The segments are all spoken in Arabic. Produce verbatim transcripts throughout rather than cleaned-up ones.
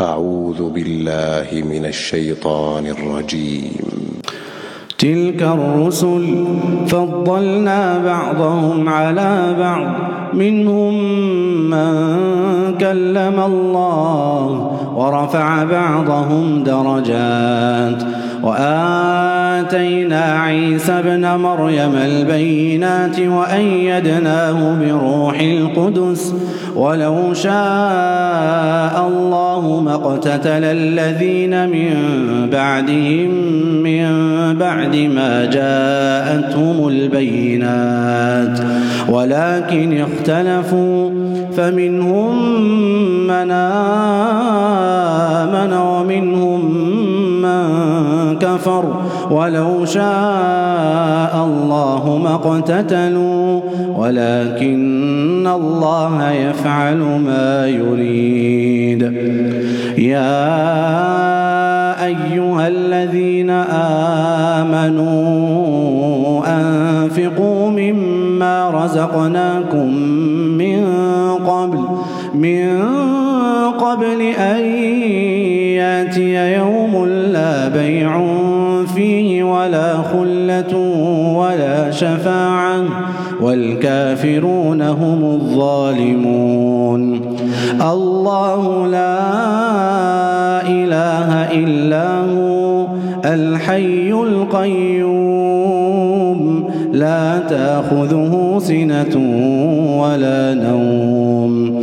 أعوذ بالله من الشيطان الرجيم. تلك الرسل فضلنا بعضهم على بعض، منهم من كلم الله ورفع بعضهم درجات، وآتينا عيسى ابن مريم البينات وأيدناه بروح القدس، ولو شاء الله ما اقتتل الذين من بعدهم من بعد ما جاءتهم البينات ولكن اختلفوا، فمنهم من آمن ومنهم من كفر، ولو شاء الله ما اقتتلوا ولكن الله يفعل ما يريد. يا أيها الذين آمنوا أنفقوا مما رزقناكم من قبل من قبل أن يأتي يوم لا بيع فيه ولا خلة ولا شفاعة، والكافرون هم الظالمون. الله لا إله إلا هو الحي القيوم، لا تأخذه سنة ولا نوم،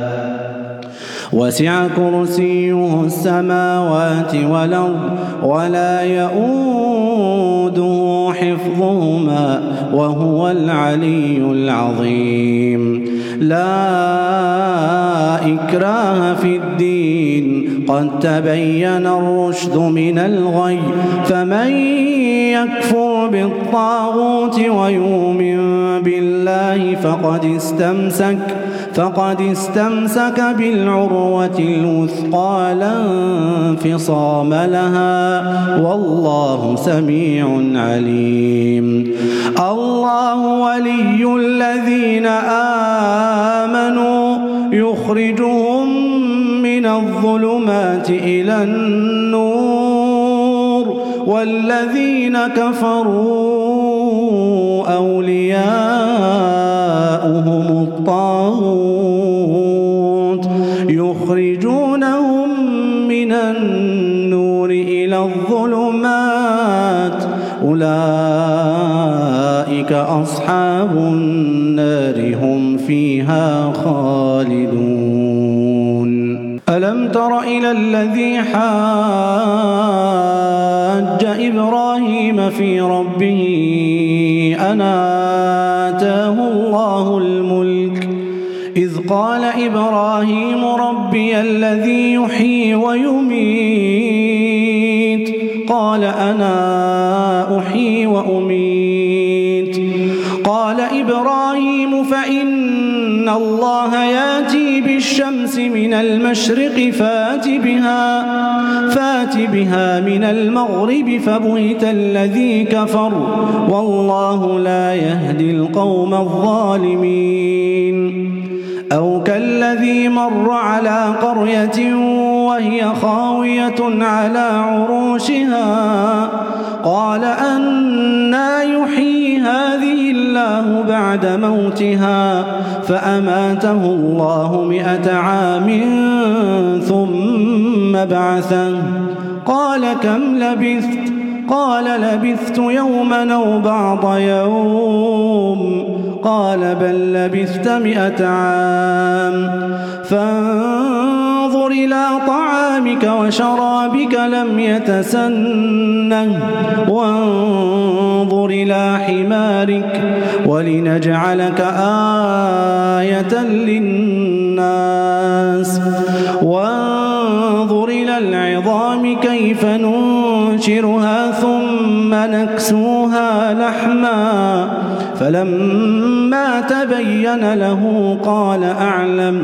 وسع كرسيه السماوات والأرض، ولا يؤوده حفظهما وهو العلي العظيم. لا إكراه في الدين، قد تبين الرشد من الغي، فمن يكفر بالطاغوت ويؤمن بالله فقد استمسك فقد استمسك بالعروة الوثقى لا انفصام لها، والله سميع عليم. الله ولي الذين آمنوا يخرجهم من الظلمات إلى النور، والذين كفروا أولياؤهم الطاغوت يخرجونهم من النور إلى الظلمات، أولئك أصحاب النار، هم فيها خالدون. ألم تر إلى الذي حاج إبراهيم في ربه أن آتاه الله الملك، إذ قال إبراهيم ربي الذي يحيي ويميت، قال أنا أحيي وأميت، قال إبراهيم فإن الله يأتي بالشمس من المشرق فات بها فات بها من المغرب، فبهت الذي كفر، والله لا يهدي القوم الظالمين. أو كالذي مر على قرية وهي خاوية على عروشها، قال أنى يحيي هذه الله بعد موتها، فأماته الله مئة عام ثم بعثه، قال كم لبثت؟ قال لبثت يوما أو بعض يوم، قال بل لبثت مئة عام، فانظر إلى طعامك وشرابك لم يتسنه، وانظر إلى حمارك ولنجعلك آية للناس، وانظر إلى العظام كيف ننشرها ثم ثم نكسوها لحما فلما تبين له قال أعلم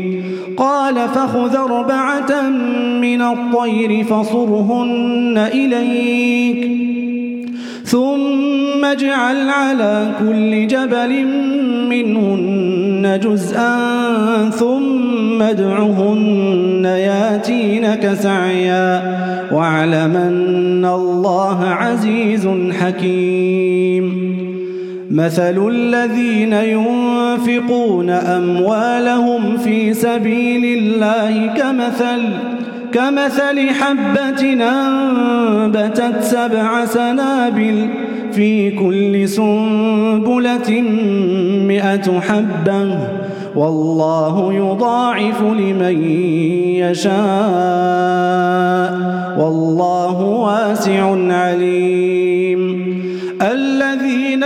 قال فخذ أربعة من الطير فصرهن إليك ثم اجعل على كل جبل منهن جزءا ثم ادعهن ياتينك سعيا واعلم أن الله عزيز حكيم مثل الذين ينفقون أموالهم في سبيل الله كمثل كمثل حبة أنبتت سبع سنابل في كل سنبلة مئة حبة والله يضاعف لمن يشاء والله واسع عليم الذين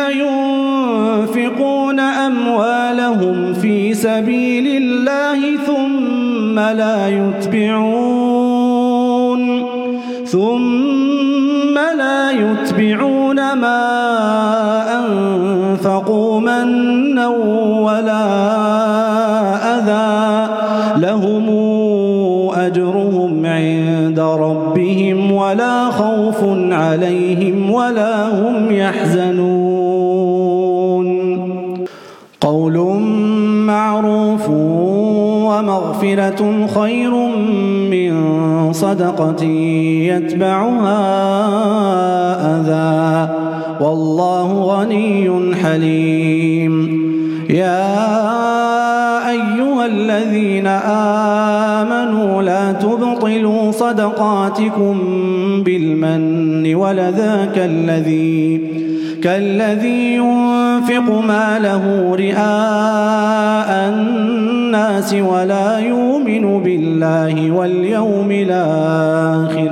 ينفقون أموالهم في سبيل الله ثم لا يتبعون ثم لا يتبعون ما أنفقوا منا ولا أذى لهم أجرهم عند ربهم ولا خوف عليهم ولا هم يحزنون قول معروف ومغفرة خير من صدقة يتبعها أذى والله غني حليم يا أيها الذين آمنوا لا تبطلوا صدقاتكم بالمن ولذاك الذي كالذي ينفق ماله رئاء الناس ولا يؤمن بالله واليوم الآخر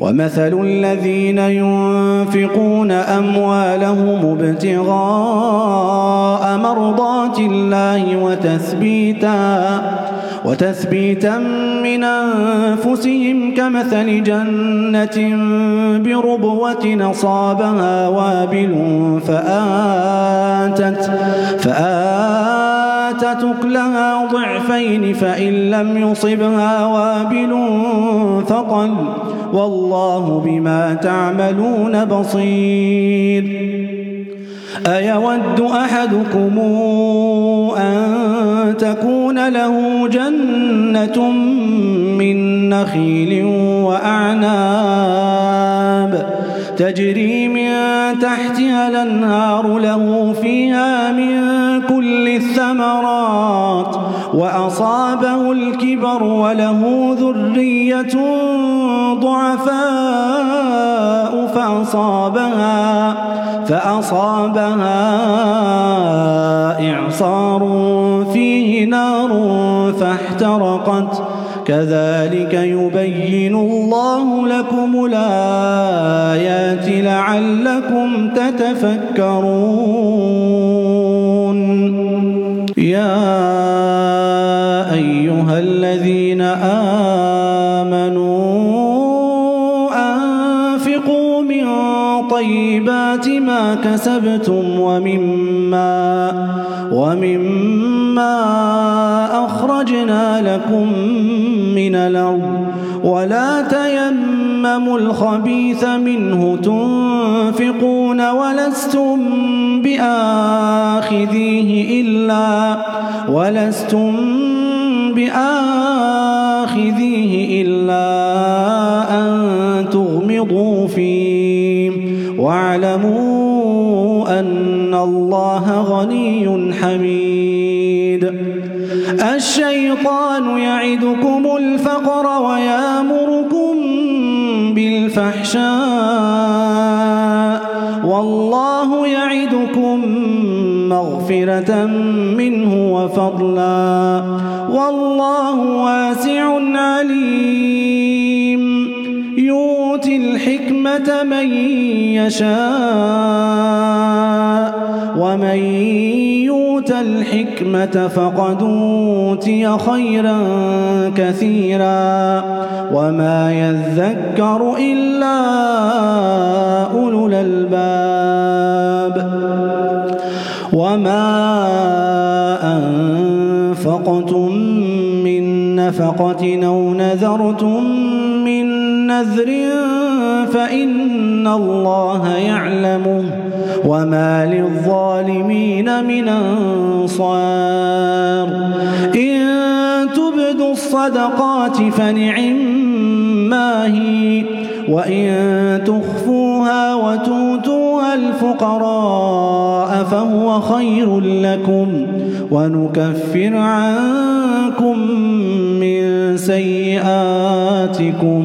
ومثل الذين ينفقون أموالهم ابتغاء مرضات الله وتثبيتا وتثبيتا من أنفسهم كمثل جنة بربوة أصابها وابل فآتت فآتت أكلها ضعفين فإن لم يصبها وابل فقل والله بما تعملون بصير أيود أحدكم أن تكون له جنة من نخيل وأعناب تجري من تحتها الأنهار له فيها من كل الثمرات وأصابه الكبر وله ذرية ضعفاء فأصابها فأصابها إعصار فيه نار فاحترقت كذلك يبين الله لكم الآيات لعلكم تتفكرون يا أيها الذين آمنوا أنفقوا من طيبات ما كسبتم ومما ومما أخرجنا لكم من الأرض ولا تيمموا الخبيث منه تنفقون ولستم بآخذيه إلا ولستم بآخذيه إلا أن تغمضوا فيه واعلموا أن الله غني حميد. الشيطان يعدكم الفقر ويأمركم بالفحشاء والله يعدكم مغفرة منه وفضلا والله واسع عليم. يؤتي الحكمة من يشاء ومن يؤت الحكمة فقد أوتي خيرا كثيرا وما يذكر إلا أولو الألباب. وما أنفقتم من نفقة أو نذرتم من نذر فإن الله يعلمه وما للظالمين من أنصار. إن تبدوا الصدقات فنعما هي وإن تخفوها وتؤتوها الفقراء فهو خير لكم ونكفر عنكم من سيئاتكم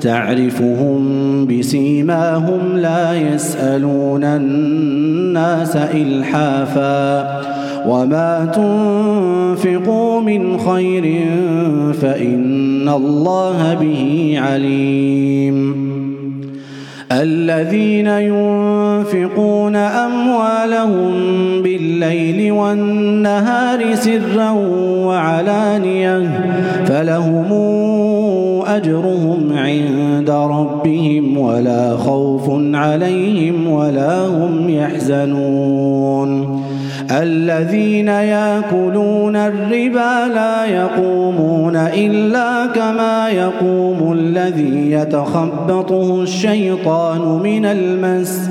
تعرفهم بسيماهم لا يسألون الناس إلحافا وما تنفقوا من خير فإن الله به عليم. الذين ينفقون أموالهم بالليل والنهار سرا وعلانية فلهم أجرهم عند ربهم ولا خوف عليهم ولا هم يحزنون. الذين يأكلون الربا لا يقومون إلا كما يقوم الذي يتخبطه الشيطان من المس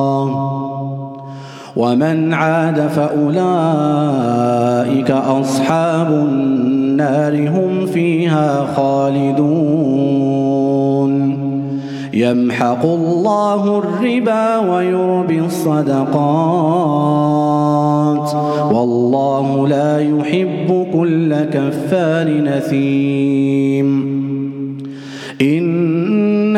ومن عاد فأولئك أصحاب النار هم فيها خالدون. يمحق الله الربا ويربي الصدقات والله لا يحب كل كفار أثيم. إن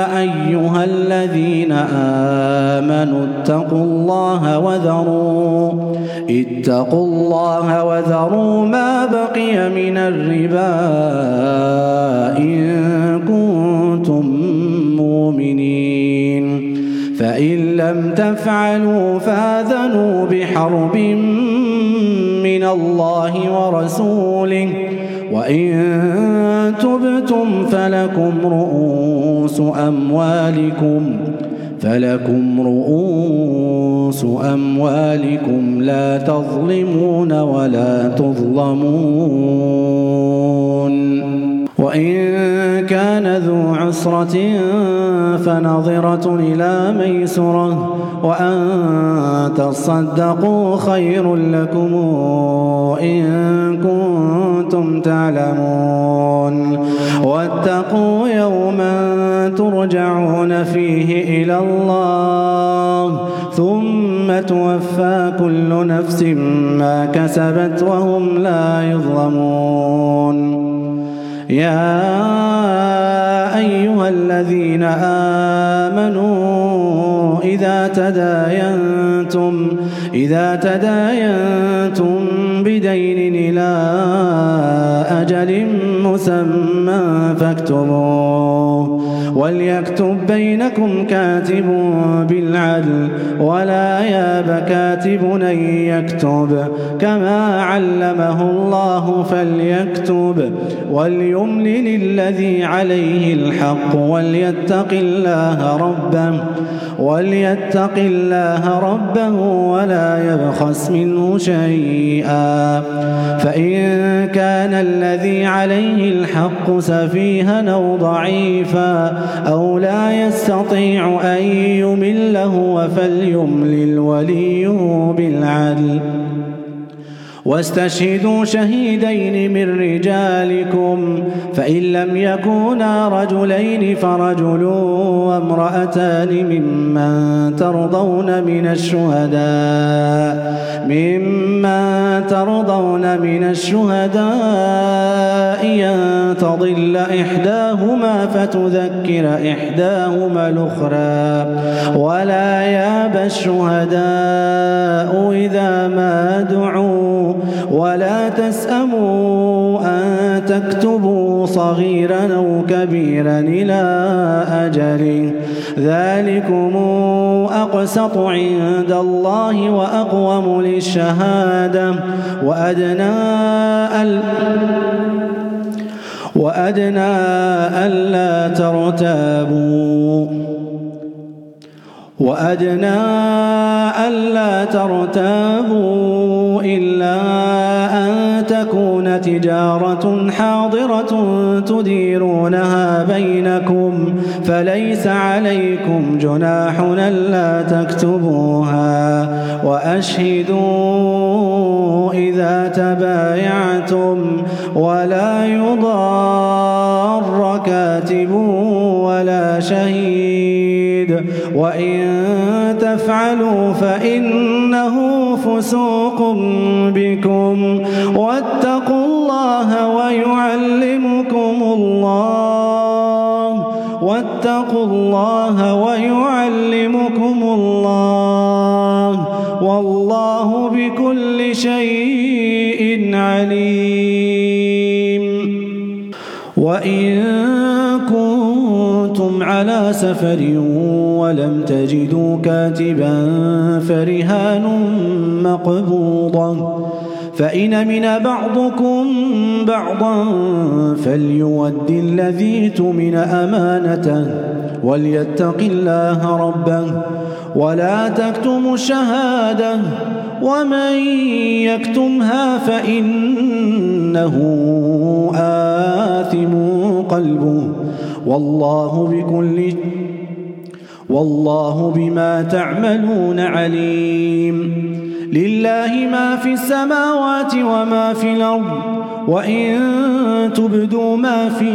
أيها الذين آمنوا اتقوا الله وذروا اتقوا الله وذروا ما بقي من الربا إن كنتم مؤمنين. فإن لم تفعلوا فآذنوا بحرب من الله ورسوله وإن تبتم فلكم رؤوس أموالكم فلكم رؤوس أموالكم لا تظلمون ولا تظلمون وإن كان ذو عسرة فنظرة إلى ميسرة وأن تصدقوا خير لكم إن كنتم تعلمون واتقوا يوما ترجعون فيه إلى الله ثم توفى كل نفس ما كسبت وهم لا يظلمون يا أيها الذين آمنوا إذا تداينتم إذا تداينتم بدين إلى أجل مسمى فاكتبوه وليكتب بينكم كاتب بالعدل ولا ياب كاتب أن يكتب كما علمه الله فليكتب وليملل الذي عليه الحق وليتق الله ربه وليتق الله ربه ولا يبخس منه شيئا فإن كان الذي عليه الحق سفيها أو ضعيفا أو لا يستطيع أن يمل هو فليملل وليه بالعدل واستشهدوا شهيدين من رجالكم فإن لم يكونا رجلين فرجل وامرأتان ممن ترضون من الشهداء ممن ترضون من الشهداء أن تضل إحداهما فتذكر إحداهما الأخرى ولا ياب الشهداء إذا ما دعوا ولا تسأموا أن تكتبوا صغيرا أو كبيرا إلى أجله ذلكم أقسط عند الله وأقوم للشهادة وأدنى ال وأدنى ألا ترتابوا وأدنى ألا ترتابوا إلا أن تكون تجارة حاضرة تديرونها بينكم فليس عليكم جناح ألا تكتبوها وأشهدوا إذا تبايعتم ولا يضار كاتب ولا شهيد وإن تفعلوا فإنه فسوق بكم واتقوا الله ويعلمكم الله واتقوا الله ويعلمكم الله والله بكل شيء عليم وإن كنتم على سفر ولم تجدوا كاتبا فرهان مقبوضة فإن أمن بعضكم بعضا فليؤد الذي اؤتمن أمانته وليتق الله ربه ولا تكتموا الشهادة ومن يكتمها فإنه آثم قلبه والله بكل والله بما تعملون عليم لله ما في السماوات وما في الأرض وإن تبدوا ما في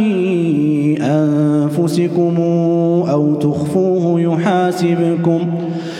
أنفسكم أو تخفوه يحاسبكم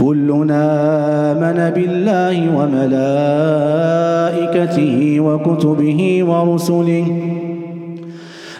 كلنا آمن بالله وملائكته وكتبه ورسله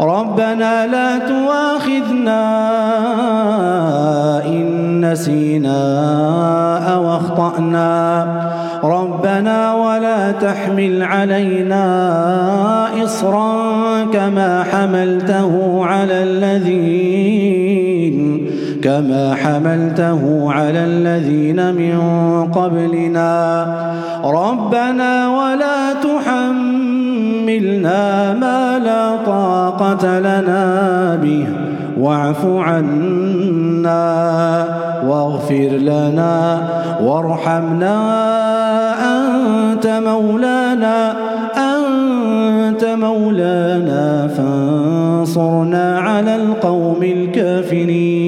ربنا لا تواخذنا إن نسينا أو أخطأنا ربنا ولا تحمل علينا إصرا كما حملته على الذين كما حملته على الذين من قبلنا ربنا ولا تحملنا ما لا طاقة لنا به واعف عنا واغفر لنا وارحمنا أنت مولانا أنت مولانا فانصرنا على القوم الكافرين.